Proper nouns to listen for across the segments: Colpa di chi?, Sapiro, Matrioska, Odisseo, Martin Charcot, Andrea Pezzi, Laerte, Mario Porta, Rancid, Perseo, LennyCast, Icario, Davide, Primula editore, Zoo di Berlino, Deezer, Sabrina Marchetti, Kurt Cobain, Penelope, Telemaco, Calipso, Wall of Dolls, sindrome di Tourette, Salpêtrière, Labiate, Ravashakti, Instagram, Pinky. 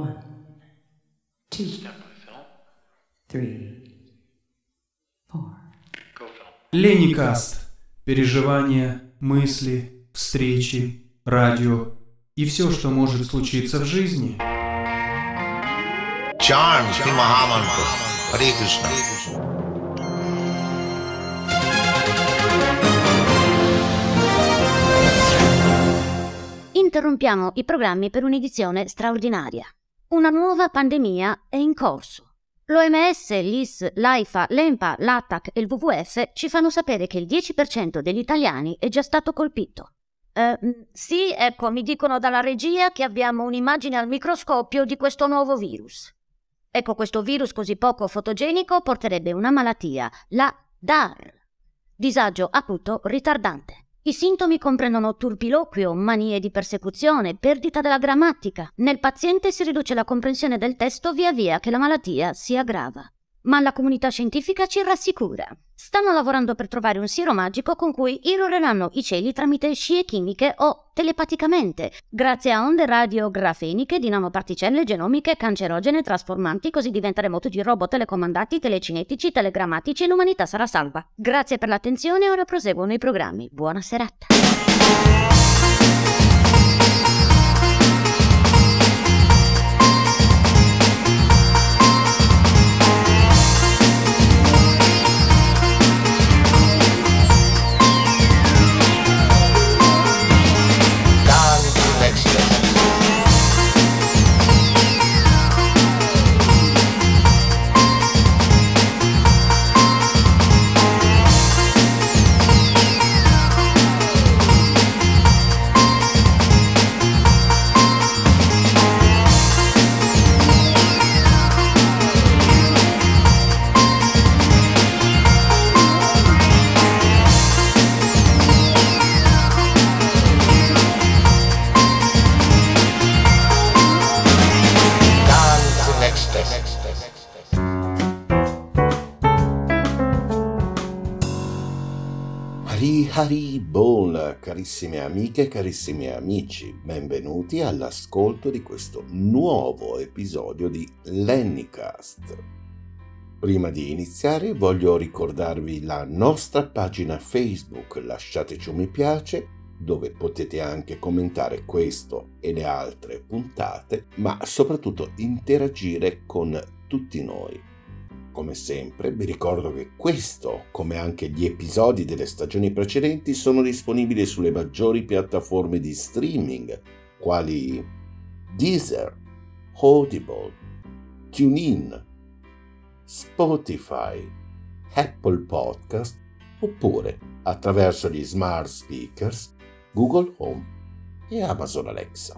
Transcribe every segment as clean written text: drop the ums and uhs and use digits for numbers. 1, 2, three, four. LennyCast. Переживания, мысли, встречи, радио и все, что может случиться в жизни. Charms Shri Mahamantra. Hare Krishna. Interrompiamo i programmi per un'edizione straordinaria. Una nuova pandemia è in corso. L'OMS, l'IS, l'AIFA, l'EMPA, l'ATAC e il WWF ci fanno sapere che il 10% degli italiani è già stato colpito. Sì, ecco, mi dicono dalla regia che abbiamo un'immagine al microscopio di questo nuovo virus. Ecco, questo virus così poco fotogenico porterebbe una malattia, la DAR, disagio acuto ritardante. I sintomi comprendono turpiloquio, manie di persecuzione, perdita della grammatica. Nel paziente si riduce la comprensione del testo via via che la malattia si aggrava. Ma la comunità scientifica ci rassicura. Stanno lavorando per trovare un siero magico con cui irroreranno i cieli tramite scie chimiche o telepaticamente, grazie a onde radiografeniche di nanoparticelle genomiche cancerogene trasformanti, così diventeremo tutti robot telecomandati, telecinetici, telegrammatici e l'umanità sarà salva. Grazie per l'attenzione, ora proseguono i programmi. Buona serata. Hari Bol, carissime amiche e carissimi amici, benvenuti all'ascolto di questo nuovo episodio di LennyCast. Prima di iniziare voglio ricordarvi la nostra pagina Facebook, lasciateci un mi piace, dove potete anche commentare questo e le altre puntate, ma soprattutto interagire con tutti noi. Come sempre vi ricordo che questo, come anche gli episodi delle stagioni precedenti, sono disponibili sulle maggiori piattaforme di streaming quali Deezer, Audible, TuneIn, Spotify, Apple Podcast oppure attraverso gli smart speakers, Google Home e Amazon Alexa.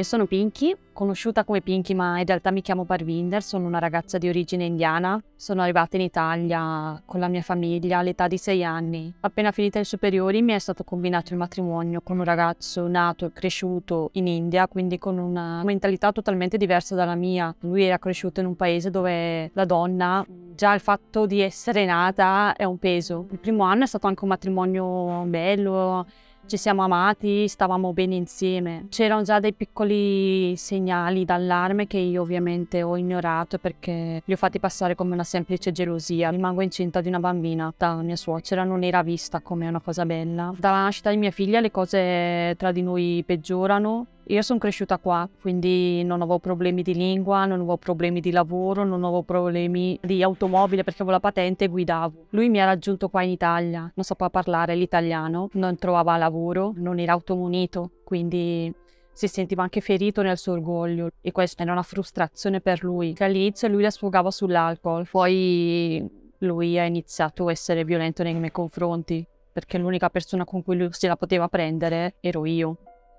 Io sono Pinky, conosciuta come Pinky, ma in realtà mi chiamo Parvinder, sono una ragazza di origine indiana. Sono arrivata in Italia con la mia famiglia all'età di 6 anni. Appena finita le superiori mi è stato combinato il matrimonio con un ragazzo nato e cresciuto in India, quindi con una mentalità totalmente diversa dalla mia. Lui era cresciuto in un paese dove la donna, già il fatto di essere nata è un peso. Il primo anno è stato anche un matrimonio bello. Ci siamo amati, stavamo bene insieme. C'erano già dei piccoli segnali d'allarme che io ovviamente ho ignorato perché li ho fatti passare come una semplice gelosia. Rimango incinta di una bambina. Da mia suocera non era vista come una cosa bella. Dalla nascita di mia figlia le cose tra di noi peggiorano. Io sono cresciuta qua, quindi non avevo problemi di lingua, non avevo problemi di lavoro, non avevo problemi di automobile perché avevo la patente e guidavo. Lui mi ha raggiunto qua in Italia, non sapeva parlare l'italiano, non trovava lavoro, non era automunito, quindi si sentiva anche ferito nel suo orgoglio e questa era una frustrazione per lui. All'inizio lui la sfogava sull'alcol, poi lui ha iniziato a essere violento nei miei confronti perché l'unica persona con cui lui se la poteva prendere ero io.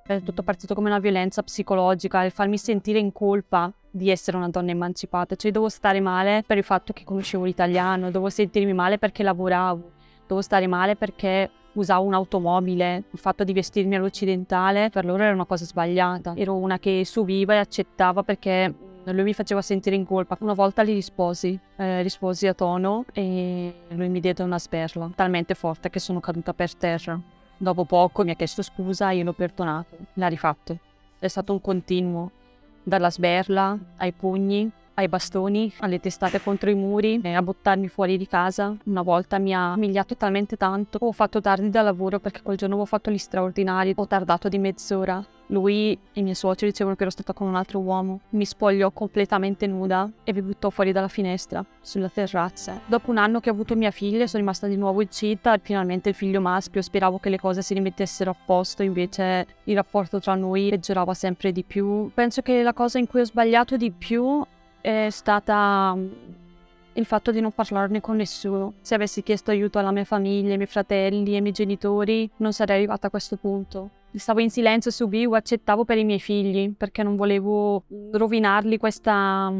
È tutto partito come una violenza psicologica, il farmi sentire in colpa di essere una donna emancipata. Cioè dovevo stare male per il fatto che conoscevo l'italiano, dovevo sentirmi male perché lavoravo, dovevo stare male perché usavo un'automobile. Il fatto di vestirmi all'occidentale per loro era una cosa sbagliata. Ero una che subiva e accettava perché Lui mi faceva sentire in colpa. Una volta gli risposi a tono e lui mi diede una sberla talmente forte che sono caduta per terra. Dopo poco mi ha chiesto scusa e io l'ho perdonato. L'ha rifatto. È stato un continuo, dalla sberla ai pugni, ai bastoni, alle testate contro i muri, a buttarmi fuori di casa. Una volta mi ha umiliato talmente tanto. Ho fatto tardi da lavoro perché quel giorno avevo fatto gli straordinari, ho tardato di mezz'ora. Lui e i miei suoceri dicevano che ero stata con un altro uomo. Mi spogliò completamente nuda e mi buttò fuori dalla finestra, sulla terrazza. Dopo un anno che ho avuto mia figlia sono rimasta di nuovo incinta, finalmente il figlio maschio, speravo che le cose si rimettessero a posto, invece il rapporto tra noi peggiorava sempre di più. Penso che la cosa in cui ho sbagliato di più è stata il fatto di non parlarne con nessuno. Se avessi chiesto aiuto alla mia famiglia, ai miei fratelli, ai miei genitori, non sarei arrivata a questo punto. Stavo in silenzio, subivo, accettavo per i miei figli, perché non volevo rovinarli questa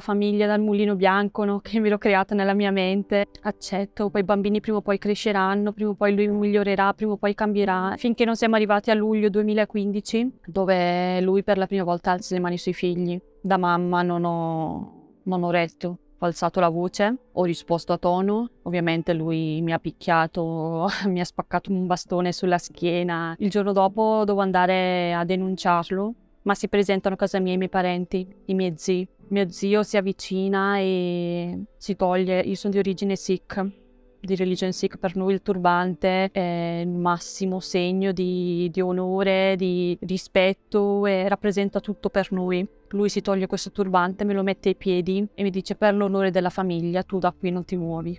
famiglia dal mulino bianco, no? Che mi l'ho creata nella mia mente. Accetto, poi i bambini prima o poi cresceranno, prima o poi lui migliorerà, prima o poi cambierà. Finché non siamo arrivati a luglio 2015, dove lui per la prima volta alza le mani sui figli. Da mamma non ho retto. Ho alzato la voce, ho risposto a tono, ovviamente lui mi ha picchiato, mi ha spaccato un bastone sulla schiena. Il giorno dopo devo andare a denunciarlo, ma si presentano a casa mia i miei parenti, i miei zii. Mio zio si avvicina e si toglie, io sono di origine Sikh, di religion Sikh, per noi il turbante è il massimo segno di onore, di rispetto e rappresenta tutto per noi. Lui si toglie questo turbante, me lo mette ai piedi e mi dice: per l'onore della famiglia tu da qui non ti muovi,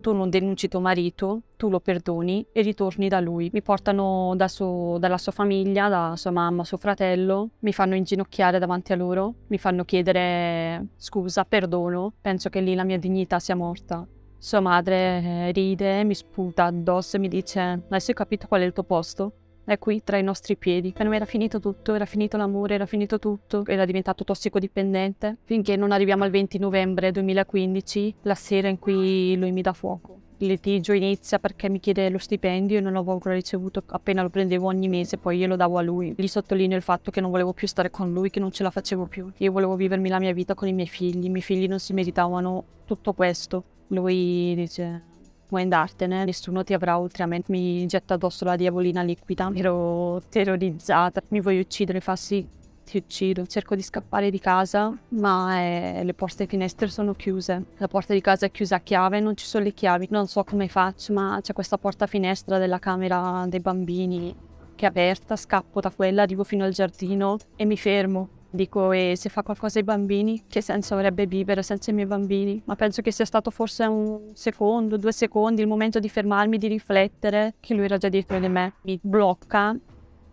tu non denunci tuo marito, tu lo perdoni e ritorni da lui. Mi portano dalla sua famiglia, da sua mamma, suo fratello, mi fanno inginocchiare davanti a loro, mi fanno chiedere scusa, perdono, penso che lì la mia dignità sia morta. Sua madre ride, mi sputa addosso e mi dice: adesso hai capito qual è il tuo posto? È qui, tra i nostri piedi. Per me era finito tutto, era finito l'amore, era finito tutto. Era diventato tossicodipendente. Finché non arriviamo al 20 novembre 2015, la sera in cui lui mi dà fuoco. Il litigio inizia perché mi chiede lo stipendio e non l'avevo ancora ricevuto. Appena lo prendevo ogni mese, poi glielo davo a lui. Gli sottolineo il fatto che non volevo più stare con lui, che non ce la facevo più. Io volevo vivermi la mia vita con i miei figli. I miei figli non si meritavano tutto questo. Lui dice: puoi andartene, nessuno ti avrà oltre a me. Mi getta addosso la diavolina liquida. Ero terrorizzata. Mi voglio uccidere, fa sì, ti uccido. Cerco di scappare di casa, ma le porte e le finestre sono chiuse. La porta di casa è chiusa a chiave, non ci sono le chiavi. Non so come faccio, ma c'è questa porta-finestra della camera dei bambini che è aperta. Scappo da quella, arrivo fino al giardino e mi fermo. Dico: e se fa qualcosa ai bambini? Che senso avrebbe vivere senza i miei bambini? Ma penso che sia stato forse un secondo, 2 secondi, il momento di fermarmi, di riflettere, che lui era già dietro di me. Mi blocca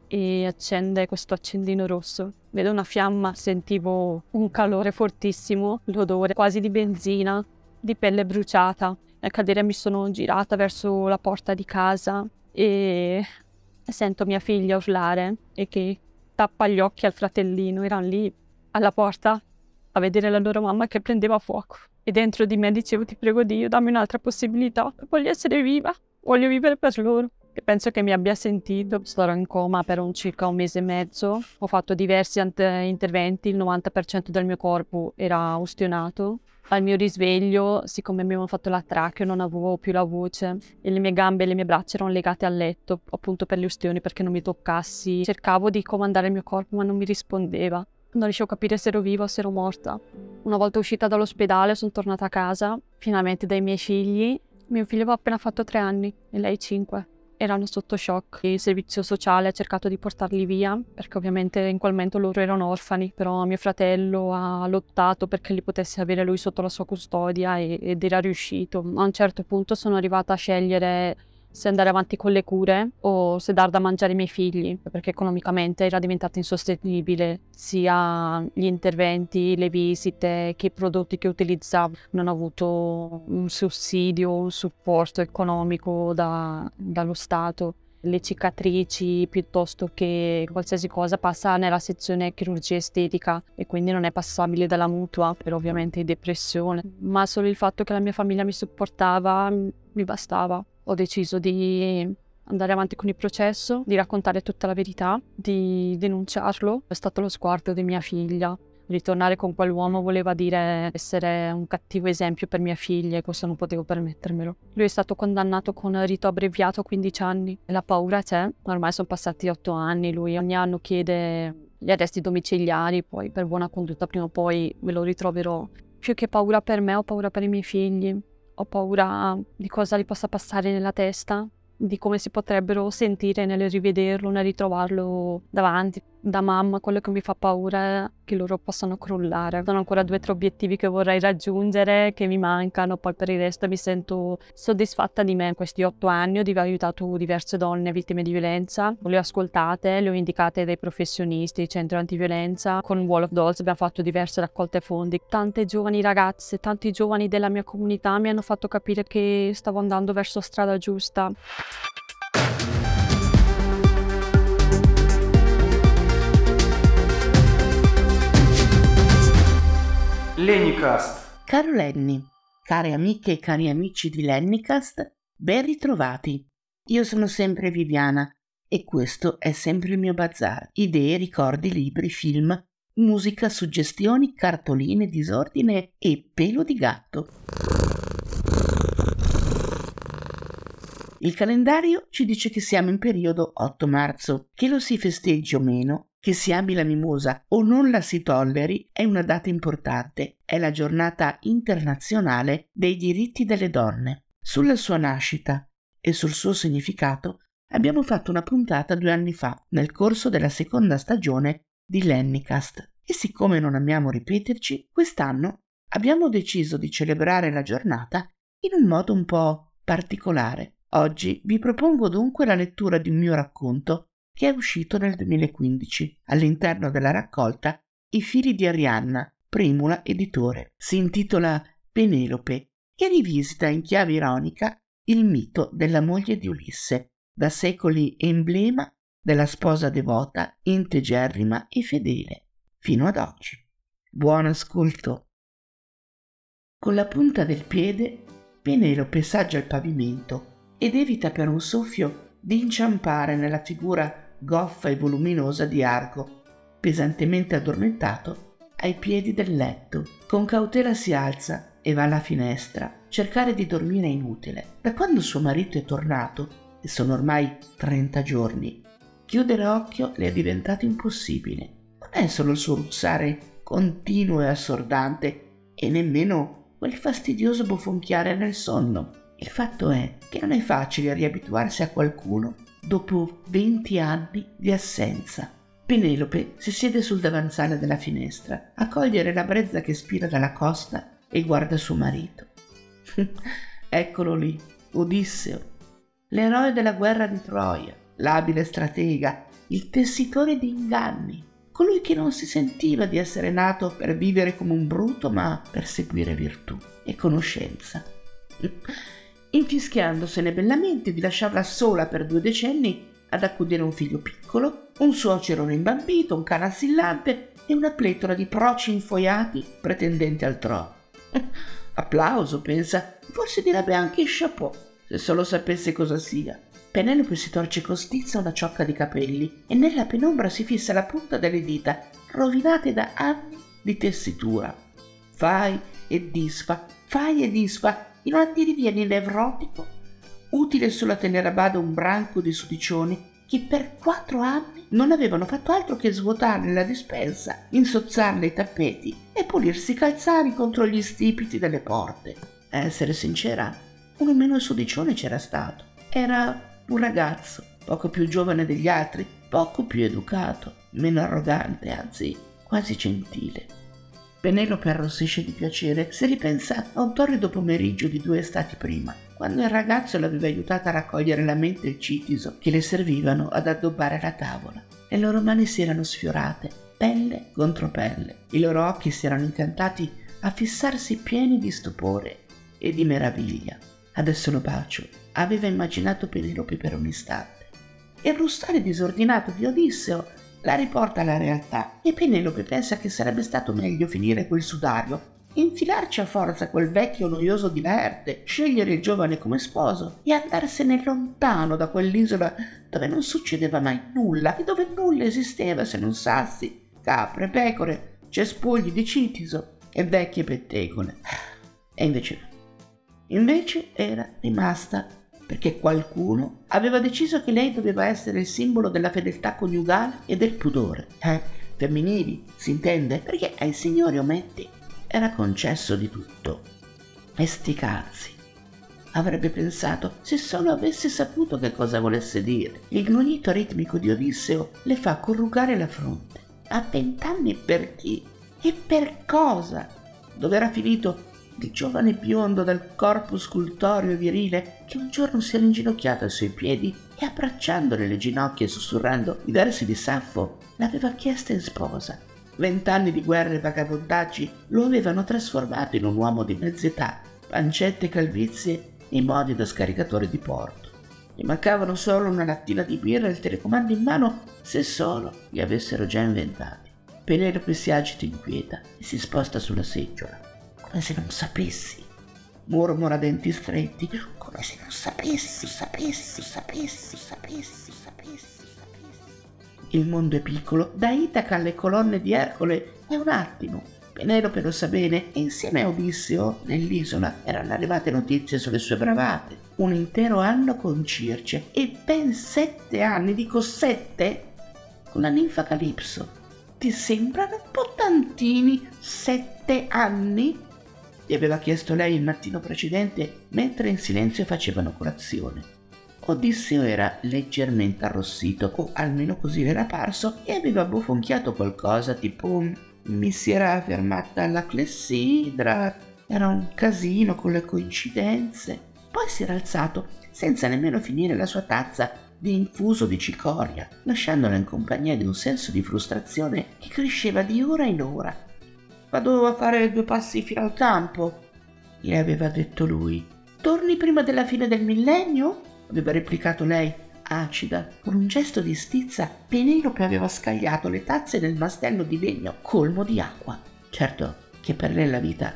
e accende questo accendino rosso. Vedo una fiamma, sentivo un calore fortissimo, l'odore quasi di benzina, di pelle bruciata. Al cadere mi sono girata verso la porta di casa e sento mia figlia urlare e che tappa gli occhi al fratellino, erano lì alla porta a vedere la loro mamma che prendeva fuoco. E dentro di me dicevo: ti prego Dio, dammi un'altra possibilità, voglio essere viva, voglio vivere per loro. E penso che mi abbia sentito. Sarò in coma per circa 1 mese e mezzo, ho fatto diversi interventi, il 90% del mio corpo era ustionato. Al mio risveglio, siccome mi avevano fatto la trachea, non avevo più la voce e le mie gambe e le mie braccia erano legate al letto, appunto per le ustioni, perché non mi toccassi. Cercavo di comandare il mio corpo, ma non mi rispondeva. Non riuscivo a capire se ero viva o se ero morta. Una volta uscita dall'ospedale, sono tornata a casa, finalmente dai miei figli. Mio figlio aveva appena fatto 3 anni e lei 5. Erano sotto shock. Il servizio sociale ha cercato di portarli via, perché ovviamente in quel momento loro erano orfani, però mio fratello ha lottato perché li potesse avere lui sotto la sua custodia ed era riuscito. A un certo punto sono arrivata a scegliere se andare avanti con le cure o se dar da mangiare ai miei figli, perché economicamente era diventato insostenibile sia gli interventi, le visite, che i prodotti che utilizzavo. Non ho avuto un sussidio, un supporto economico dallo Stato. Le cicatrici piuttosto che qualsiasi cosa passa nella sezione chirurgia estetica e quindi non è passabile dalla mutua per ovviamente depressione, ma solo il fatto che la mia famiglia mi supportava mi bastava. Ho deciso di andare avanti con il processo, di raccontare tutta la verità, di denunciarlo. È stato lo sguardo di mia figlia. Ritornare con quell'uomo voleva dire essere un cattivo esempio per mia figlia e questo non potevo permettermelo. Lui è stato condannato con rito abbreviato a 15 anni. La paura c'è, ormai sono passati 8 anni, lui ogni anno chiede gli arresti domiciliari, poi per buona condotta prima o poi me lo ritroverò. Più che paura per me, ho paura per i miei figli, ho paura di cosa gli possa passare nella testa, di come si potrebbero sentire nel rivederlo, nel ritrovarlo davanti. Da mamma quello che mi fa paura è che loro possano crollare. Sono ancora 2 o 3 obiettivi che vorrei raggiungere, che mi mancano, poi per il resto mi sento soddisfatta di me. In questi 8 anni ho aiutato diverse donne vittime di violenza, le ho ascoltate, le ho indicate dai professionisti, centro antiviolenza, con Wall of Dolls abbiamo fatto diverse raccolte fondi. Tante giovani ragazze, tanti giovani della mia comunità mi hanno fatto capire che stavo andando verso la strada giusta. LennyCast. Caro Lenny, care amiche e cari amici di LennyCast, ben ritrovati. Io sono sempre Viviana e questo è sempre il mio bazar. Idee, ricordi, libri, film, musica, suggestioni, cartoline, disordine e pelo di gatto. Il calendario ci dice che siamo in periodo 8 marzo, che lo si festeggi o meno. Che si ami la mimosa o non la si tolleri è una data importante, è la giornata internazionale dei diritti delle donne. Sulla sua nascita e sul suo significato abbiamo fatto una puntata 2 anni fa nel corso della 2ª stagione di LennyCast e siccome non amiamo ripeterci, quest'anno abbiamo deciso di celebrare la giornata in un modo un po' particolare. Oggi vi propongo dunque la lettura di un mio racconto che è uscito nel 2015 all'interno della raccolta I fili di Arianna, Primula editore. Si intitola Penelope e rivisita in chiave ironica il mito della moglie di Ulisse, da secoli emblema della sposa devota, integerrima e fedele, fino ad oggi. Buon ascolto! Con la punta del piede Penelope saggia il pavimento ed evita per un soffio di inciampare nella figura goffa e voluminosa di Argo, pesantemente addormentato ai piedi del letto. Con cautela si alza e va alla finestra. Cercare di dormire è inutile. Da quando suo marito è tornato, e sono ormai 30 giorni, chiudere occhio le è diventato impossibile. Non è solo il suo ruzzare continuo e assordante e nemmeno quel fastidioso bofonchiare nel sonno. Il fatto è che non è facile riabituarsi a qualcuno dopo 20 anni di assenza. Penelope si siede sul davanzale della finestra a cogliere la brezza che spira dalla costa e guarda suo marito. Eccolo lì, Odisseo, l'eroe della guerra di Troia, l'abile stratega, il tessitore di inganni, colui che non si sentiva di essere nato per vivere come un bruto ma per seguire virtù e conoscenza. Infischiandosene bellamente di lasciarla sola per 2 decenni ad accudire un figlio piccolo, un suocero imbambito, un cane assillante e una pletora di proci infoiati pretendenti al trono. Applauso, pensa, forse direbbe anche chapeau, se solo sapesse cosa sia. Penelope si torce con stizza una ciocca di capelli e nella penombra si fissa la punta delle dita, rovinate da anni di tessitura. Fai e disfa, in un andirivieni nevrotico, utile solo a tenere a bada un branco di sudicioni che per 4 anni non avevano fatto altro che svuotarne la dispensa, insozzarne i tappeti e pulirsi i calzari contro gli stipiti delle porte. A essere sincera, uno meno sudicione c'era stato. Era un ragazzo, poco più giovane degli altri, poco più educato, meno arrogante, anzi quasi gentile. Penelope arrossisce di piacere se ripensa a un torrido pomeriggio di 2 estati prima, quando il ragazzo l'aveva aiutata a raccogliere la menta e il citiso che le servivano ad addobbare la tavola. Le loro mani si erano sfiorate, pelle contro pelle. I loro occhi si erano incantati a fissarsi pieni di stupore e di meraviglia. Adesso lo bacio, aveva immaginato Penelope per un istante. Il russare disordinato di Odisseo la riporta alla realtà e Penelope pensa che sarebbe stato meglio finire quel sudario, infilarci a forza quel vecchio noioso di Laerte, scegliere il giovane come sposo e andarsene lontano da quell'isola dove non succedeva mai nulla e dove nulla esisteva se non sassi, capre, pecore, cespugli di citiso e vecchie pettegole. E invece era rimasta perché qualcuno aveva deciso che lei doveva essere il simbolo della fedeltà coniugale e del pudore. Femminili, si intende? Perché ai signori ometti era concesso di tutto. E sti cazzi. Avrebbe pensato se solo avessi saputo che cosa volesse dire. Il grugnito ritmico di Odisseo le fa corrugare la fronte. A 20 anni per chi? E per cosa? Dove era finito il giovane biondo dal corpo scultoreo e virile che un giorno si era inginocchiato ai suoi piedi e, abbracciandole le ginocchia e sussurrando i versi di Saffo, l'aveva chiesta in sposa? 20 anni di guerre e vagabondaggi lo avevano trasformato in un uomo di mezz'età, pancette, calvizie e modi da scaricatore di porto. Gli mancavano solo una lattina di birra e il telecomando in mano, se solo li avessero già inventati. Penelope si agita inquieta e si sposta sulla seggiola. Come se non sapessi, murmura a denti stretti, come se non sapessi. Il mondo è piccolo, da Itaca alle colonne di Ercole è un attimo. Penelope lo sa bene e insieme a Odisseo nell'isola erano arrivate notizie sulle sue bravate. Un intero anno con Circe e ben 7 anni, dico 7, con la ninfa Calipso. Ti sembrano un po' tantini, 7 anni? Gli aveva chiesto lei il mattino precedente mentre in silenzio facevano colazione. Odisseo era leggermente arrossito, o almeno così le era parso, e aveva bofonchiato qualcosa tipo mi si era fermata la clessidra, era un casino con le coincidenze. Poi si era alzato senza nemmeno finire la sua tazza di infuso di cicoria, lasciandola in compagnia di un senso di frustrazione che cresceva di ora in ora. Ma doveva fare 2 passi fino al campo, le aveva detto lui. Torni prima della fine del millennio? Aveva replicato lei, acida. Con un gesto di stizza, Penelope aveva scagliato le tazze nel mastello di legno colmo di acqua. Certo che per lei la vita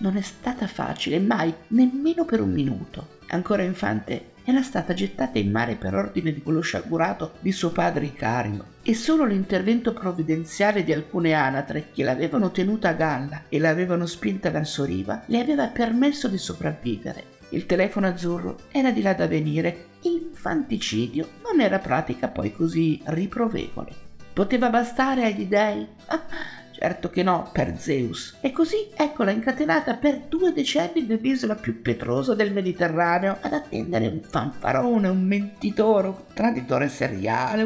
non è stata facile, mai, nemmeno per un minuto. Ancora infante, era stata gettata in mare per ordine di quello sciagurato di suo padre Icario, e solo l'intervento provvidenziale di alcune anatre che l'avevano tenuta a galla e l'avevano spinta verso riva le aveva permesso di sopravvivere. Il telefono azzurro era di là da venire e l'infanticidio non era pratica poi così riprovevole. Poteva bastare agli dèi? Ah, certo che no, per Zeus. E così eccola incatenata per 2 decenni nell'isola più petrosa del Mediterraneo ad attendere un fanfarone, un mentitore, un traditore seriale,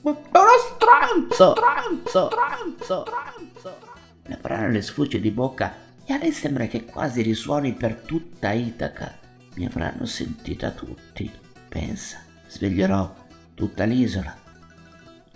uno stronzo. La parola le sfugge di bocca e a lei sembra che quasi risuoni per tutta Itaca. Mi avranno sentita tutti, pensa, sveglierò tutta l'isola.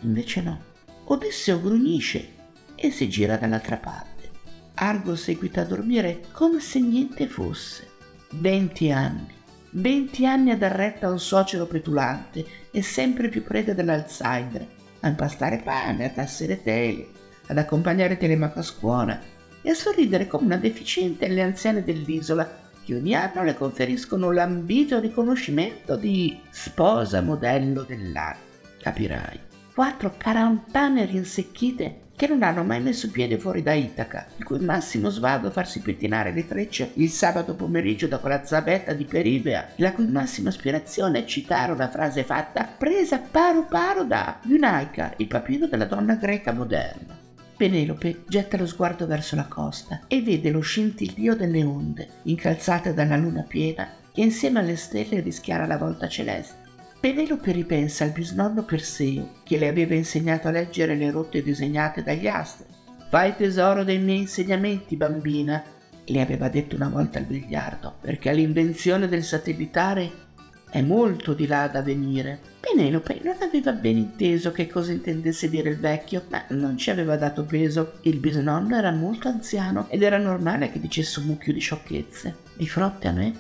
Invece no. Odisseo grugnisce e si gira dall'altra parte. Argo seguita a dormire come se niente fosse. 20 anni. 20 anni a dar retta a un suocero petulante e sempre più preda dell'Alzheimer, a impastare pane, a tassere tele, ad accompagnare Telemaco a scuola e a sorridere come una deficiente alle anziane dell'isola che ogni anno le conferiscono l'ambito riconoscimento di sposa modello dell'anno. Capirai. 4 carantane rinsecchite che non hanno mai messo piede fuori da Itaca, il cui massimo svago è farsi pettinare le trecce il sabato pomeriggio da quella zabetta di Peribea, la cui massima aspirazione è citare una frase fatta presa paro paro da Eunaika, il papiro della donna greca moderna. Penelope getta lo sguardo verso la costa e vede lo scintillio delle onde, incalzate dalla luna piena, che insieme alle stelle rischiara la volta celeste. Penelope ripensa al bisnonno Perseo, che le aveva insegnato a leggere le rotte disegnate dagli astri. Fai tesoro dei miei insegnamenti, bambina, le aveva detto una volta al biliardo, perché l'invenzione del satellitare è molto di là da venire. Penelope non aveva ben inteso che cosa intendesse dire il vecchio, ma non ci aveva dato peso. Il bisnonno era molto anziano ed era normale che dicesse un mucchio di sciocchezze. Di fronte a me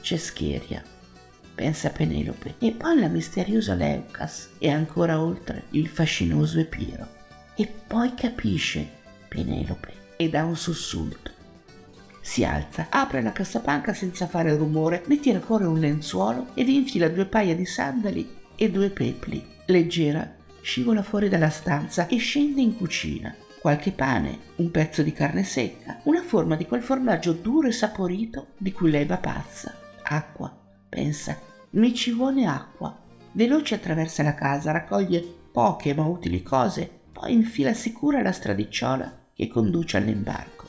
c'è Scheria, pensa Penelope, e poi la misteriosa Leucas, e ancora oltre il fascinoso Epiro. E poi capisce Penelope e dà un sussulto. Si alza, apre la cassapanca senza fare rumore, ne tira fuori un lenzuolo ed infila 2 paia di sandali e 2 pepli. Leggera, scivola fuori dalla stanza e scende in cucina. qualche pane, un pezzo di carne secca, una forma di quel formaggio duro e saporito di cui lei va pazza. Acqua, pensa, mi ci vuole acqua. Veloce attraversa la casa, raccoglie poche ma utili cose, poi infila sicura la stradicciola che conduce all'imbarco.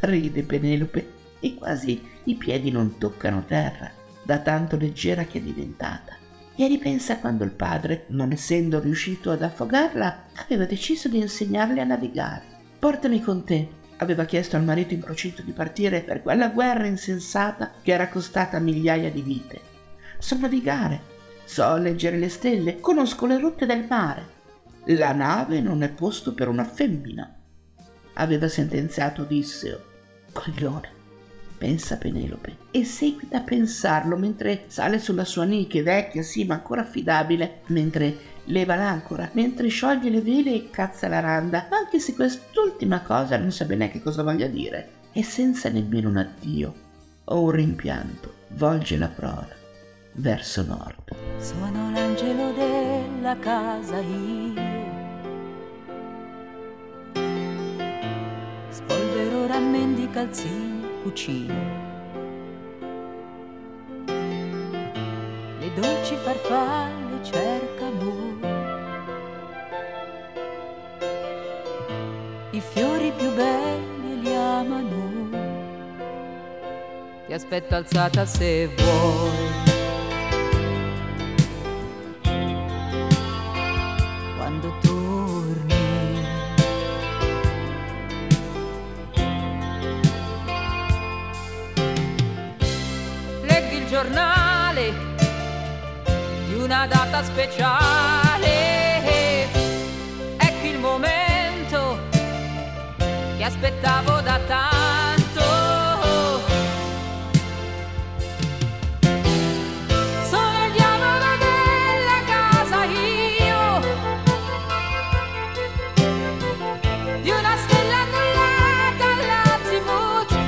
Ride Penelope e quasi i piedi non toccano terra, da tanto leggera che è diventata. E ripensa quando il padre, non essendo riuscito ad affogarla, aveva deciso di insegnarle a navigare. «Portami con te», aveva chiesto al marito in procinto di partire per quella guerra insensata che era costata migliaia di vite. «So navigare, so leggere le stelle, conosco le rotte del mare. La nave non è posto per una femmina», aveva sentenziato Odisseo. «Coglione», pensa Penelope, e seguita a pensarlo mentre sale sulla sua nicchia vecchia, sì, ma ancora affidabile, mentre leva l'ancora, mentre scioglie le vele e cazza la randa, anche se quest'ultima cosa non sa bene che cosa voglia dire, e senza nemmeno un addio o un rimpianto volge la prora verso nord. Sono l'angelo della casa io, spolvero ramen di calzini, cucino le dolci farfalle, cerca amore, i fiori più belli li amano, ti aspetto alzata se vuoi. Di una data speciale, ecco il momento che aspettavo da tanto. Sono il diavolo della casa io, di una stella annullata all'azimuth.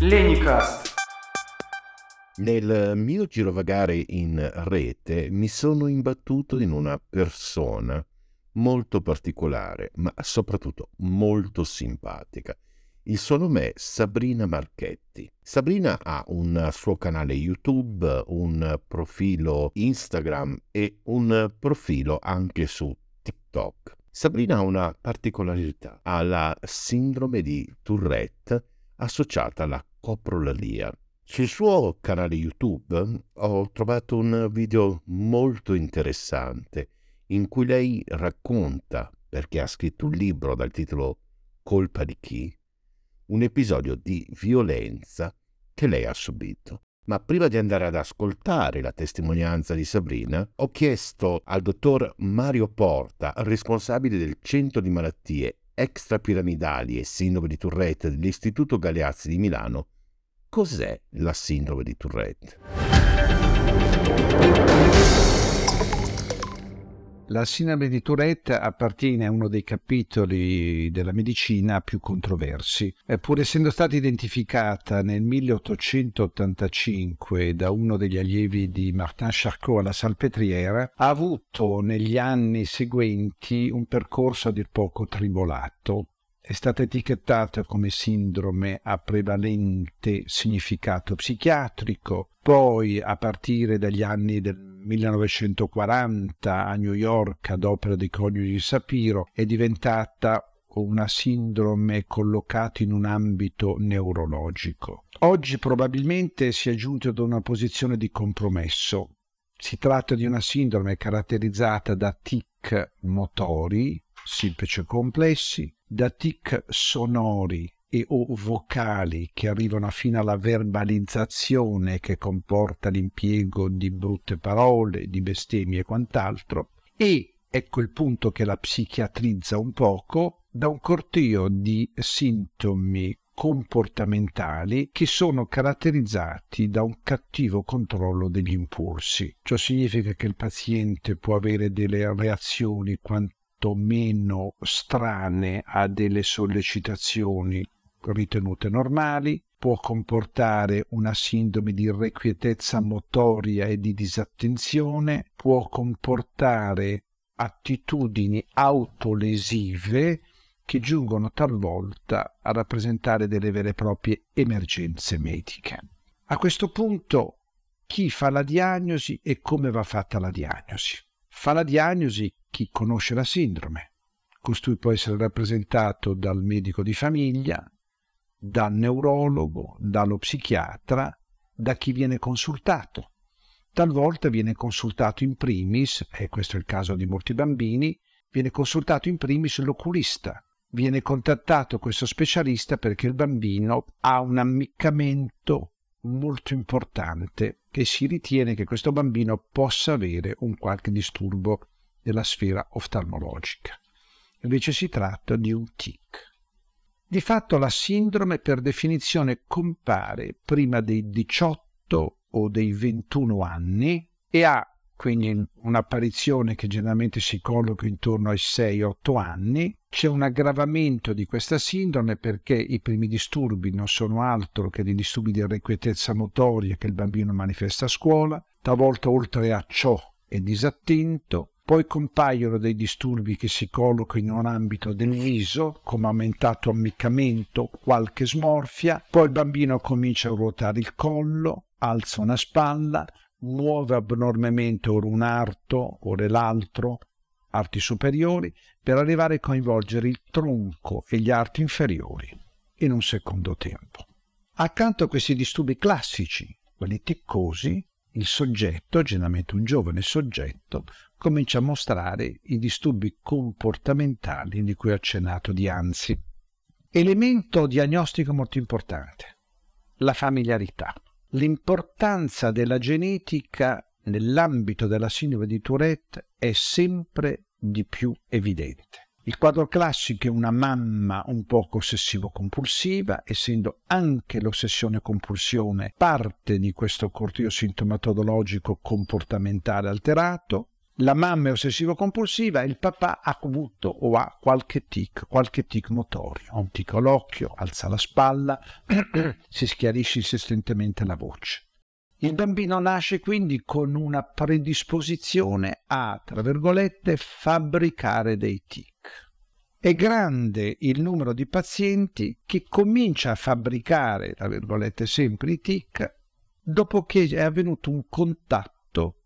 LennyCast. Nel mio girovagare in rete mi sono imbattuto in una persona molto particolare, ma soprattutto molto simpatica. Il suo nome è Sabrina Marchetti. Sabrina ha un suo canale YouTube, un profilo Instagram e un profilo anche su TikTok. Sabrina ha una particolarità, ha la sindrome di Tourette associata alla coprolalia. Sul suo canale YouTube ho trovato un video molto interessante in cui lei racconta, perché ha scritto un libro dal titolo Colpa di chi?, un episodio di violenza che lei ha subito. Ma prima di andare ad ascoltare la testimonianza di Sabrina, ho chiesto al dottor Mario Porta, responsabile del centro di malattie extrapiramidali e sindrome di Tourette dell'Istituto Galeazzi di Milano, cos'è la sindrome di Tourette? La sindrome di Tourette appartiene a uno dei capitoli della medicina più controversi. Pur essendo stata identificata nel 1885 da uno degli allievi di Martin Charcot alla Salpêtrière, ha avuto negli anni seguenti un percorso a dir poco tribolato. È stata etichettata come sindrome a prevalente significato psichiatrico. Poi, a partire dagli anni del 1940 a New York, ad opera dei coniugi Sapiro, è diventata una sindrome collocata in un ambito neurologico. Oggi probabilmente si è giunto ad una posizione di compromesso. Si tratta di una sindrome caratterizzata da tic motori, semplici e complessi, da tic sonori e o vocali che arrivano fino alla verbalizzazione che comporta l'impiego di brutte parole, di bestemmie e quant'altro, e, ecco il punto che la psichiatrizza un poco, da un corteo di sintomi comportamentali che sono caratterizzati da un cattivo controllo degli impulsi. Ciò significa che il paziente può avere delle reazioni meno strane a delle sollecitazioni ritenute normali, può comportare una sindrome di irrequietezza motoria e di disattenzione, può comportare attitudini autolesive che giungono talvolta a rappresentare delle vere e proprie emergenze mediche. A questo punto, chi fa la diagnosi e come va fatta la diagnosi? Fa la diagnosi chi conosce la sindrome. Costui può essere rappresentato dal medico di famiglia, dal neurologo, dallo psichiatra, da chi viene consultato. Talvolta viene consultato in primis, e questo è il caso di molti bambini, viene consultato in primis l'oculista. Viene contattato questo specialista perché il bambino ha un ammiccamento molto importante che si ritiene che questo bambino possa avere un qualche disturbo della sfera oftalmologica. Invece si tratta di un tic. Di fatto la sindrome per definizione compare prima dei 18 o dei 21 anni e ha quindi un'apparizione che generalmente si colloca intorno ai 6-8 anni. C'è un aggravamento di questa sindrome perché i primi disturbi non sono altro che dei disturbi di irrequietezza motoria che il bambino manifesta a scuola, talvolta oltre a ciò è disattento. Poi compaiono dei disturbi che si collocano in un ambito del viso, come aumentato ammiccamento, qualche smorfia. Poi il bambino comincia a ruotare il collo, alza una spalla, muove abnormemente ora un arto, ora l'altro, arti superiori, per arrivare a coinvolgere il tronco e gli arti inferiori in un secondo tempo. Accanto a questi disturbi classici, quelli ticcosi, il soggetto, generalmente un giovane soggetto, comincia a mostrare i disturbi comportamentali di cui ho accennato dianzi. Elemento diagnostico molto importante, la familiarità. L'importanza della genetica nell'ambito della sindrome di Tourette è sempre di più evidente. Il quadro classico è una mamma un poco ossessivo-compulsiva, essendo anche l'ossessione-compulsione parte di questo corteo sintomatologico comportamentale alterato. La mamma è ossessivo-compulsiva e il papà ha avuto o ha qualche tic motorio, un tic all'occhio, alza la spalla, si schiarisce insistentemente la voce. Il bambino nasce quindi con una predisposizione a, tra virgolette, fabbricare dei tic. È grande il numero di pazienti che comincia a fabbricare, tra virgolette, sempre i tic dopo che è avvenuto un contatto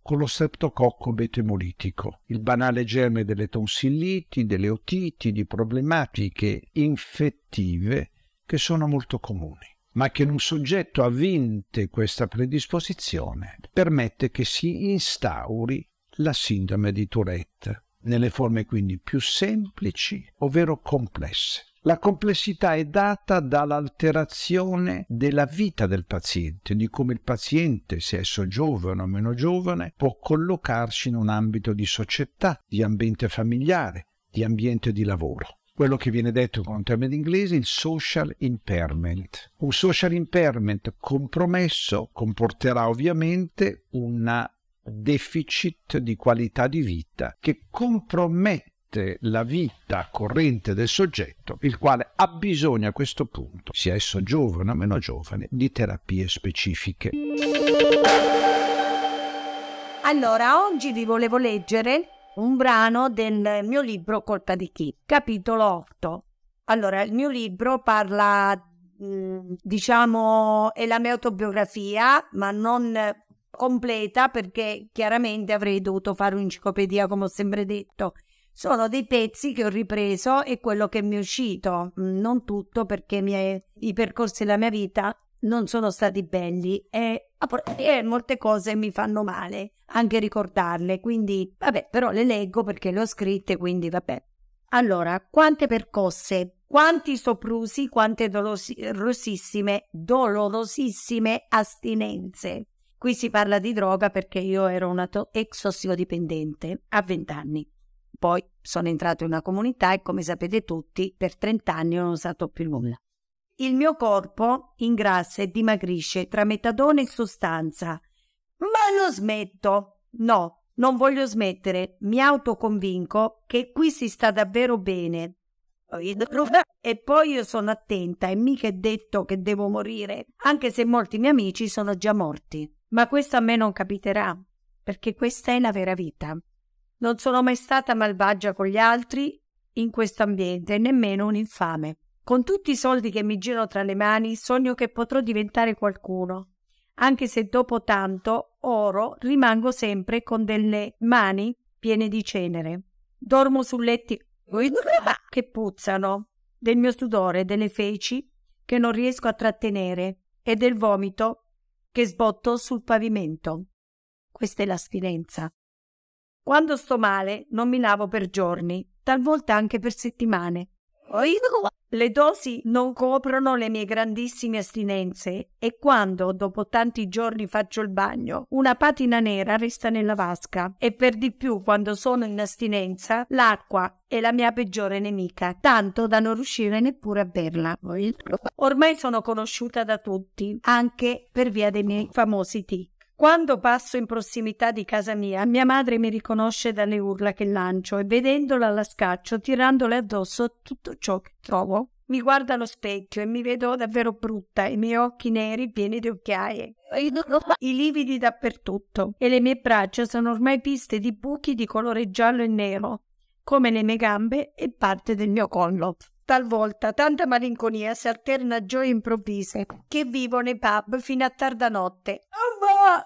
con lo streptococco betemolitico, il banale germe delle tonsilliti, delle otiti, di problematiche infettive che sono molto comuni, ma che in un soggetto avente questa predisposizione permette che si instauri la sindrome di Tourette, nelle forme quindi più semplici, ovvero complesse. La complessità è data dall'alterazione della vita del paziente, di come il paziente, se esso giovane o meno giovane, può collocarsi in un ambito di società, di ambiente familiare, di ambiente di lavoro. quello che viene detto con un termine inglese, il social impairment. Un social impairment compromesso comporterà ovviamente un deficit di qualità di vita che compromette la vita corrente del soggetto, il quale ha bisogno a questo punto, sia esso giovane o meno giovane, di terapie specifiche. Allora, oggi vi volevo leggere un brano del mio libro Colpa di chi? Capitolo 8. Allora, il mio libro parla, diciamo, è la mia autobiografia, ma non completa, perché chiaramente avrei dovuto fare un'enciclopedia, come ho sempre detto. Sono dei pezzi che ho ripreso e quello che mi è uscito, non tutto, perché i percorsi della mia vita non sono stati belli e molte cose mi fanno male anche ricordarle, quindi vabbè, però le leggo perché le ho scritte, quindi vabbè. Allora, quante percosse, quanti soprusi, quante dolorosissime astinenze. Qui si parla di droga perché io ero una ex tossicodipendente a 20 anni. Poi sono entrato in una comunità e, come sapete tutti, per 30 anni non ho usato più nulla. Il mio corpo ingrassa e dimagrisce tra metadone e sostanza. Ma non smetto. No, non voglio smettere. Mi autoconvinco che qui si sta davvero bene. E poi io sono attenta e mica è detto che devo morire, anche se molti miei amici sono già morti. Ma questo a me non capiterà, perché questa è la vera vita. Non sono mai stata malvagia con gli altri in questo ambiente, nemmeno un infame. Con tutti i soldi che mi giro tra le mani, sogno che potrò diventare qualcuno. Anche se dopo tanto oro rimango sempre con delle mani piene di cenere. Dormo su letti che puzzano, del mio sudore, delle feci che non riesco a trattenere e del vomito che sbotto sul pavimento. Questa è l'astinenza. Quando sto male non mi lavo per giorni, talvolta anche per settimane. Le dosi non coprono le mie grandissime astinenze e quando dopo tanti giorni faccio il bagno, una patina nera resta nella vasca e per di più quando sono in astinenza l'acqua è la mia peggiore nemica, tanto da non riuscire neppure a berla. Ormai sono conosciuta da tutti, anche per via dei miei famosi tic. Quando passo in prossimità di casa mia madre mi riconosce dalle urla che lancio e vedendola la scaccio, tirandole addosso tutto ciò che trovo. Mi guarda allo specchio e mi vedo davvero brutta, i miei occhi neri pieni di occhiaie, i lividi dappertutto e le mie braccia sono ormai piste di buchi di colore giallo e nero, come le mie gambe e parte del mio collo. Talvolta tanta malinconia si alterna a gioie improvvise che vivo nei pub fino a tarda notte,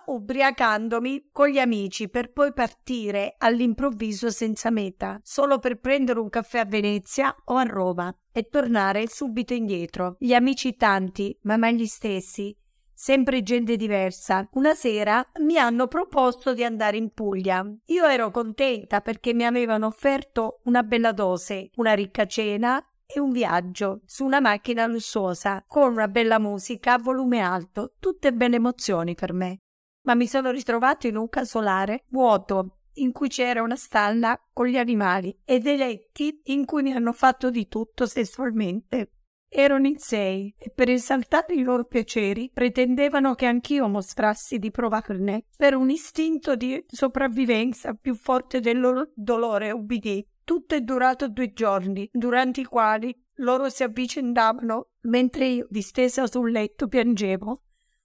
ubriacandomi con gli amici per poi partire all'improvviso senza meta, solo per prendere un caffè a Venezia o a Roma e tornare subito indietro. Gli amici tanti, ma mai gli stessi, sempre gente diversa. Una sera mi hanno proposto di andare in Puglia. Io ero contenta perché mi avevano offerto una bella dose, una ricca cena e un viaggio su una macchina lussuosa con una bella musica a volume alto, tutte belle emozioni per me. Ma mi sono ritrovato in un casolare vuoto in cui c'era una stalla con gli animali e dei letti in cui mi hanno fatto di tutto sessualmente. Erano in 6 e per esaltare i loro piaceri pretendevano che anch'io mostrassi di provarne per un istinto di sopravvivenza più forte del loro dolore. Ubbidì. Tutto è durato 2 giorni, durante i quali loro si avvicendavano mentre io, distesa sul letto, piangevo,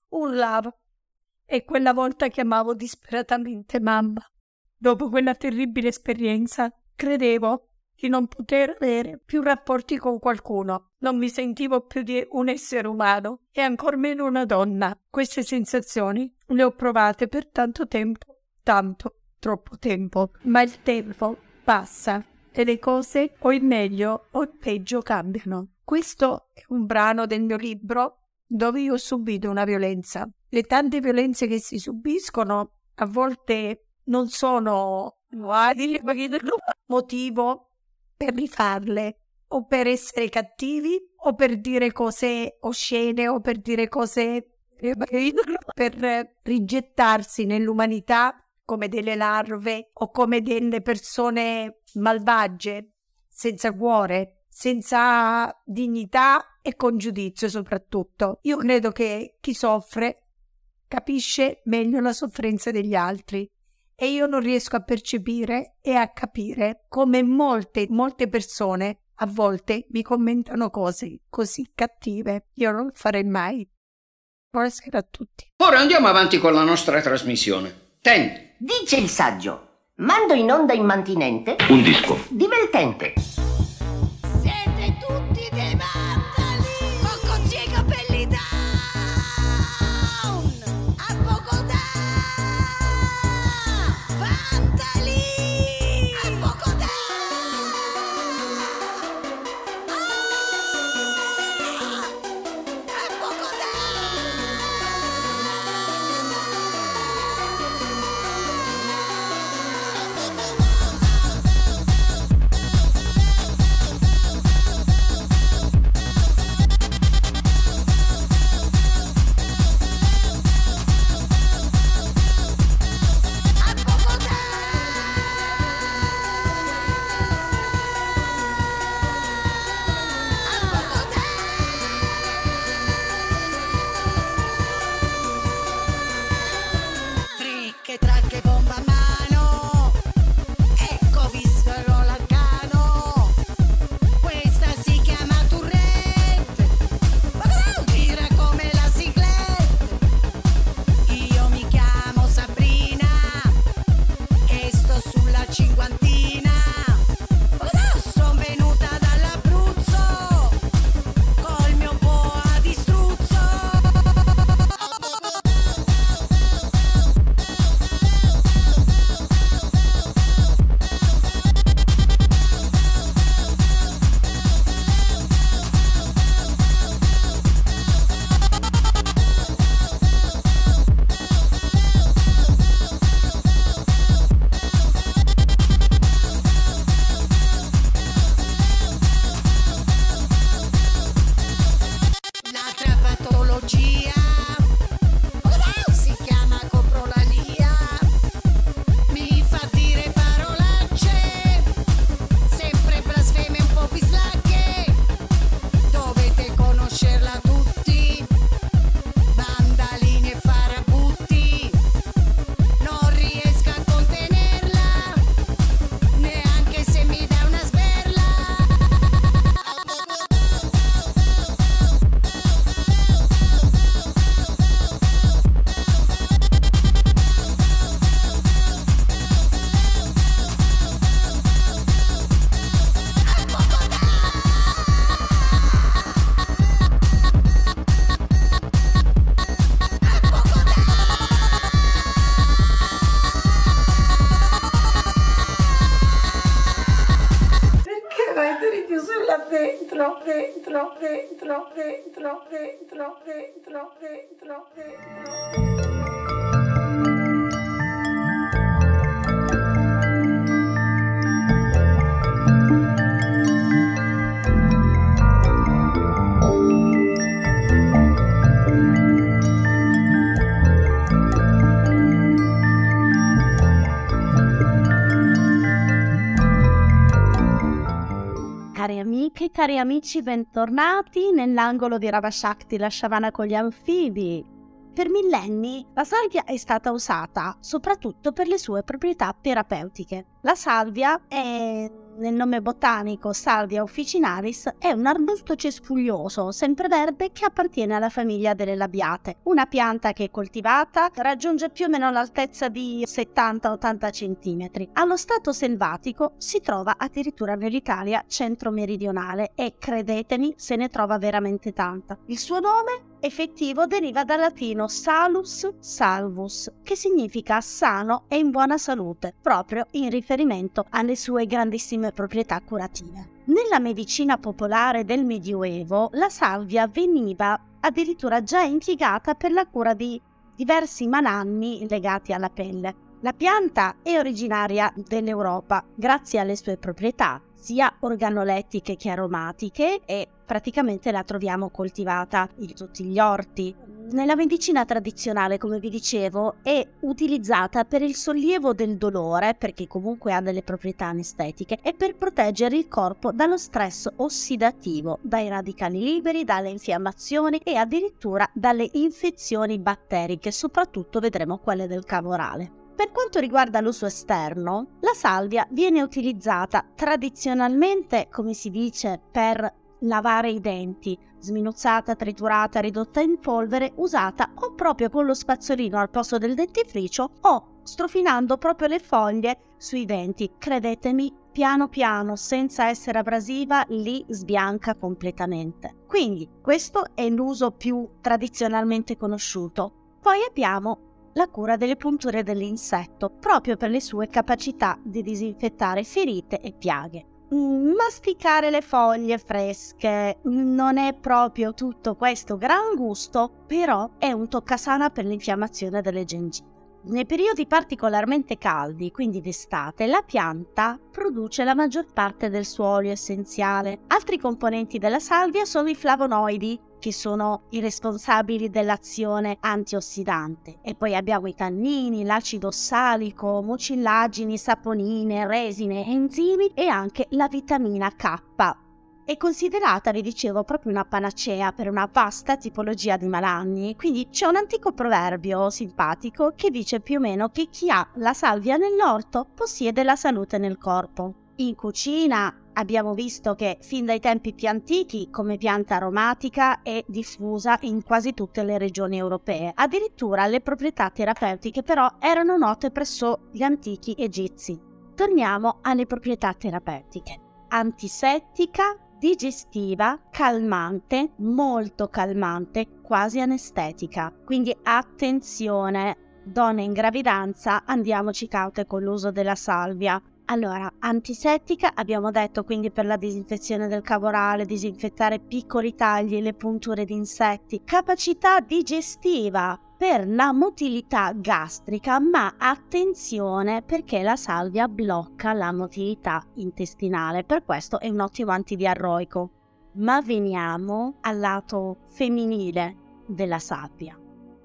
urlavo e quella volta chiamavo disperatamente mamma. Dopo quella terribile esperienza credevo di non poter avere più rapporti con qualcuno. Non mi sentivo più di un essere umano e ancor meno una donna. Queste sensazioni le ho provate per tanto tempo, tanto, troppo tempo. Ma il tempo passa e le cose o il meglio o il peggio cambiano. Questo è un brano del mio libro dove io ho subito una violenza. Le tante violenze che si subiscono a volte non sono motivo per rifarle o per essere cattivi o per dire cose oscene o per dire cose per rigettarsi nell'umanità come delle larve o come delle persone malvagie senza cuore, senza dignità e con giudizio soprattutto. Io credo che chi soffre capisce meglio la sofferenza degli altri e io non riesco a percepire e a capire come molte persone a volte mi commentano cose così cattive. Io non lo farei mai. Buonasera a tutti. Ora andiamo avanti con la nostra trasmissione. Ten. Dice il saggio: mando in onda immantinente un disco divertente. Siete tutti dei vandali, coccozi e capelli down, a poco da vandali, a poco da. Cari amiche, cari amici, bentornati nell'angolo di Ravashakti, la sciavana con gli anfibi. Per millenni la salvia è stata usata soprattutto per le sue proprietà terapeutiche. La salvia è, nel nome botanico Salvia officinalis, è un arbusto cespuglioso sempreverde che appartiene alla famiglia delle labiate, una pianta che coltivata raggiunge più o meno l'altezza di 70-80 cm. Allo stato selvatico si trova addirittura nell'Italia centro-meridionale e, credetemi, se ne trova veramente tanta. Il suo nome effettivo deriva dal latino salus salvus, che significa sano e in buona salute, proprio in riferimento alle sue grandissime proprietà curative. Nella medicina popolare del Medioevo, la salvia veniva addirittura già impiegata per la cura di diversi malanni legati alla pelle. La pianta è originaria dell'Europa, grazie alle sue proprietà sia organolettiche che aromatiche, e praticamente la troviamo coltivata in tutti gli orti. Nella medicina tradizionale, come vi dicevo, è utilizzata per il sollievo del dolore, perché comunque ha delle proprietà anestetiche, e per proteggere il corpo dallo stress ossidativo, dai radicali liberi, dalle infiammazioni e addirittura dalle infezioni batteriche, soprattutto vedremo quelle del cavo orale. Per quanto riguarda l'uso esterno, la salvia viene utilizzata tradizionalmente, come si dice, per lavare i denti, sminuzzata, triturata, ridotta in polvere, usata o proprio con lo spazzolino al posto del dentifricio o strofinando proprio le foglie sui denti. Credetemi, piano piano, senza essere abrasiva, li sbianca completamente. Quindi questo è l'uso più tradizionalmente conosciuto. Poi abbiamo la cura delle punture dell'insetto, proprio per le sue capacità di disinfettare ferite e piaghe. Masticare le foglie fresche non è proprio tutto questo gran gusto, però è un toccasana per l'infiammazione delle gengive. Nei periodi particolarmente caldi, quindi d'estate, la pianta produce la maggior parte del suo olio essenziale. Altri componenti della salvia sono i flavonoidi, che sono i responsabili dell'azione antiossidante. E poi abbiamo i tannini, l'acido ossalico, mucillagini, saponine, resine, enzimi e anche la vitamina K. È considerata, vi dicevo, proprio una panacea per una vasta tipologia di malanni. Quindi c'è un antico proverbio simpatico che dice più o meno che chi ha la salvia nell'orto possiede la salute nel corpo. In cucina abbiamo visto che fin dai tempi più antichi come pianta aromatica è diffusa in quasi tutte le regioni europee. Addirittura le proprietà terapeutiche però erano note presso gli antichi egizi. Torniamo alle proprietà terapeutiche. Antisettica, digestiva, calmante, molto calmante, quasi anestetica. Quindi attenzione, donne in gravidanza, andiamoci caute con l'uso della salvia. Allora, antisettica abbiamo detto, quindi per la disinfezione del cavo orale, disinfettare piccoli tagli, le punture di insetti. Capacità digestiva per la motilità gastrica, ma attenzione perché la salvia blocca la motilità intestinale, per questo è un ottimo antidiarroico. Ma veniamo al lato femminile della salvia.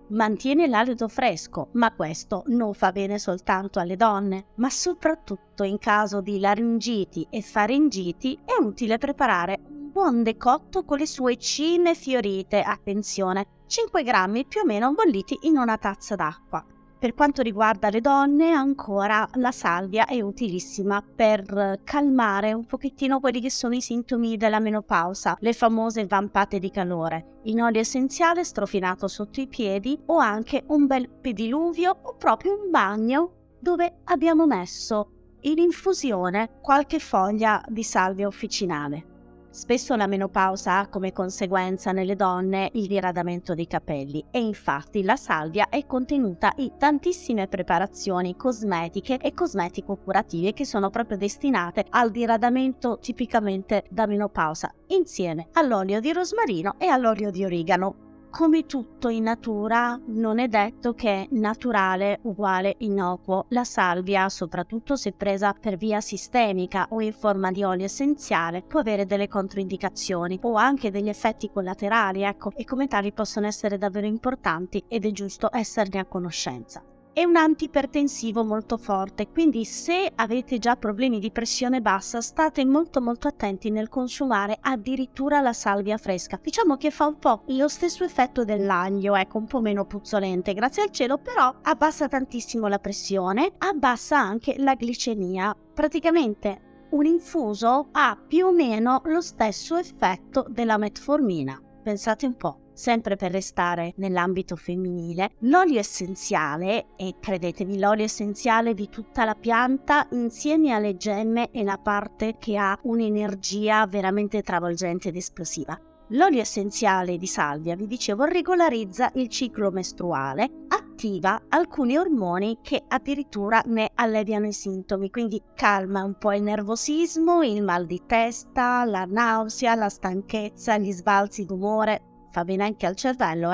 Mantiene l'alito fresco, ma questo non fa bene soltanto alle donne, ma soprattutto in caso di laringiti e faringiti è utile preparare un buon decotto con le sue cime fiorite, attenzione, 5 grammi più o meno bolliti in una tazza d'acqua. Per quanto riguarda le donne, ancora la salvia è utilissima per calmare un pochettino quelli che sono i sintomi della menopausa, le famose vampate di calore, in olio essenziale strofinato sotto i piedi o anche un bel pediluvio o proprio un bagno dove abbiamo messo in infusione qualche foglia di salvia officinale. Spesso la menopausa ha come conseguenza nelle donne il diradamento dei capelli e infatti la salvia è contenuta in tantissime preparazioni cosmetiche e cosmetico-curative che sono proprio destinate al diradamento tipicamente da menopausa, insieme all'olio di rosmarino e all'olio di origano. Come tutto in natura, non è detto che naturale uguale innocuo. La salvia, soprattutto se presa per via sistemica o in forma di olio essenziale, può avere delle controindicazioni o anche degli effetti collaterali, e come tali possono essere davvero importanti ed è giusto esserne a conoscenza. È un antipertensivo molto forte, quindi se avete già problemi di pressione bassa state molto molto attenti nel consumare addirittura la salvia fresca. Diciamo che fa un po' lo stesso effetto dell'aglio, un po' meno puzzolente, grazie al cielo, però abbassa tantissimo la pressione, abbassa anche la glicemia. Praticamente un infuso ha più o meno lo stesso effetto della metformina, pensate un po'. Sempre per restare nell'ambito femminile, l'olio essenziale, e credetemi, l'olio essenziale di tutta la pianta insieme alle gemme è la parte che ha un'energia veramente travolgente ed esplosiva. L'olio essenziale di salvia, vi dicevo, regolarizza il ciclo mestruale, attiva alcuni ormoni che addirittura ne alleviano i sintomi, quindi calma un po' il nervosismo, il mal di testa, la nausea, la stanchezza, gli sbalzi d'umore. Fa bene anche al cervello,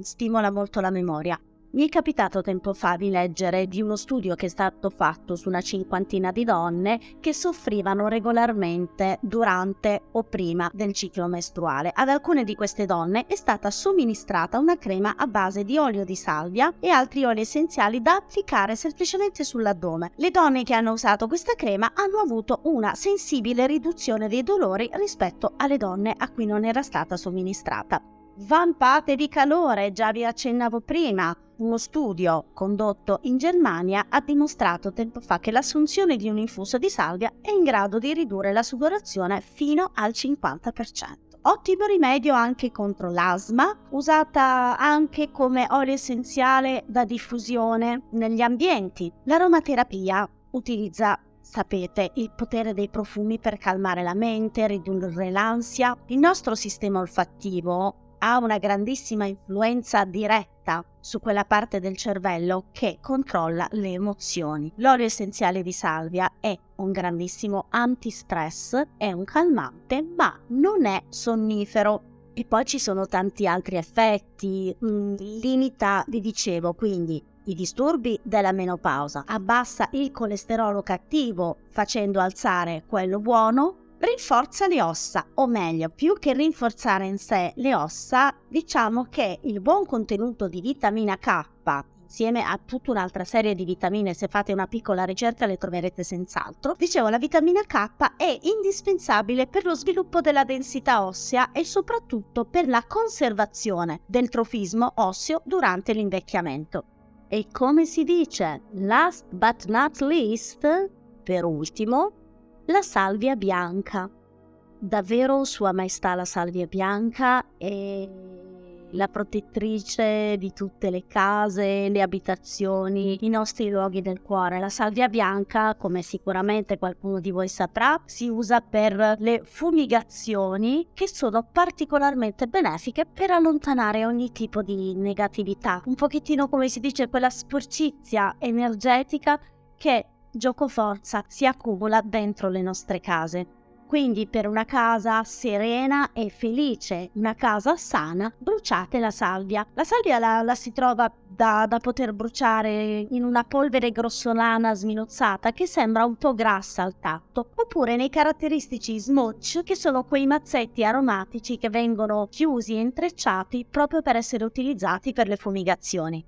stimola molto la memoria. Mi è capitato tempo fa di leggere di uno studio che è stato fatto su una 50ina di donne che soffrivano regolarmente durante o prima del ciclo mestruale. Ad alcune di queste donne è stata somministrata una crema a base di olio di salvia e altri oli essenziali da applicare semplicemente sull'addome. Le donne che hanno usato questa crema hanno avuto una sensibile riduzione dei dolori rispetto alle donne a cui non era stata somministrata. Vampate di calore, già vi accennavo prima. Uno studio condotto in Germania ha dimostrato tempo fa che l'assunzione di un infuso di salvia è in grado di ridurre la sudorazione fino al 50%. Ottimo rimedio anche contro l'asma, usata anche come olio essenziale da diffusione negli ambienti. L'aromaterapia utilizza, sapete, il potere dei profumi per calmare la mente, ridurre l'ansia. Il nostro sistema olfattivo ha una grandissima influenza diretta su quella parte del cervello che controlla le emozioni. L'olio essenziale di salvia è un grandissimo antistress, è un calmante, ma non è sonnifero. E poi ci sono tanti altri effetti, limita, vi dicevo, quindi i disturbi della menopausa, abbassa il colesterolo cattivo facendo alzare quello buono, rinforza le ossa, o meglio, più che rinforzare in sé le ossa, diciamo che il buon contenuto di vitamina K, insieme a tutta un'altra serie di vitamine, se fate una piccola ricerca le troverete senz'altro. Dicevo, la vitamina K è indispensabile per lo sviluppo della densità ossea e soprattutto per la conservazione del trofismo osseo durante l'invecchiamento. E come si dice, last but not least, per ultimo, la salvia bianca. Davvero Sua Maestà la salvia bianca è la protettrice di tutte le case, le abitazioni, i nostri luoghi del cuore. La salvia bianca, come sicuramente qualcuno di voi saprà, si usa per le fumigazioni, che sono particolarmente benefiche per allontanare ogni tipo di negatività. Un pochettino, come si dice, quella sporcizia energetica che, giocoforza, si accumula dentro le nostre case. Quindi per una casa serena e felice, una casa sana, bruciate la salvia. La salvia la si trova da poter bruciare in una polvere grossolana sminuzzata che sembra un po' grassa al tatto, oppure nei caratteristici smooch, che sono quei mazzetti aromatici che vengono chiusi e intrecciati proprio per essere utilizzati per le fumigazioni.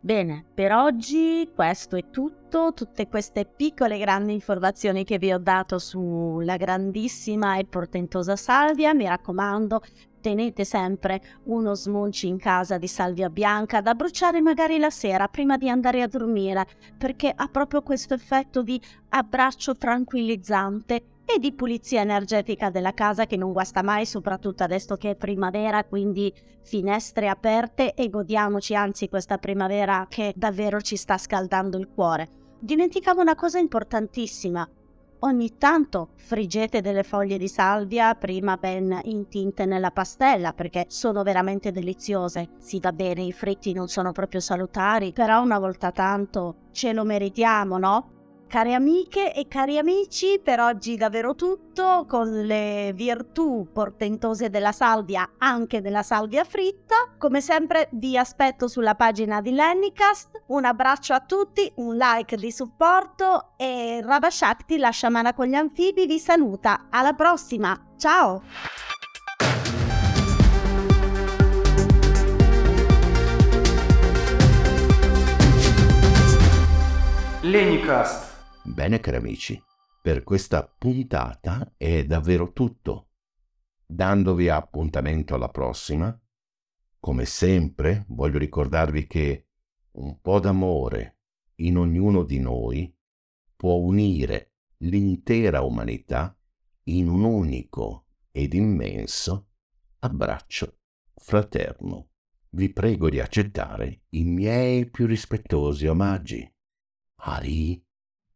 Bene, per oggi questo è tutto, tutte queste piccole e grandi informazioni che vi ho dato sulla grandissima e portentosa salvia. Mi raccomando, tenete sempre uno smulci in casa di salvia bianca da bruciare magari la sera prima di andare a dormire, perché ha proprio questo effetto di abbraccio tranquillizzante e di pulizia energetica della casa, che non guasta mai, soprattutto adesso che è primavera, quindi finestre aperte e godiamoci anzi questa primavera che davvero ci sta scaldando il cuore. Dimenticavo una cosa importantissima: ogni tanto friggete delle foglie di salvia prima ben intinte nella pastella, perché sono veramente deliziose. Sì, va bene, i fritti non sono proprio salutari, però una volta tanto ce lo meritiamo, no? Care amiche e cari amici, per oggi davvero tutto, con le virtù portentose della salvia, anche della salvia fritta. Come sempre vi aspetto sulla pagina di LennyCast. Un abbraccio a tutti, un like di supporto, e Ravashakti, la sciamana con gli anfibi, vi saluta. Alla prossima, ciao! LennyCast. Bene cari amici, per questa puntata è davvero tutto, dandovi appuntamento alla prossima. Come sempre voglio ricordarvi che un po' d'amore in ognuno di noi può unire l'intera umanità in un unico ed immenso abbraccio fraterno. Vi prego di accettare i miei più rispettosi omaggi. Ari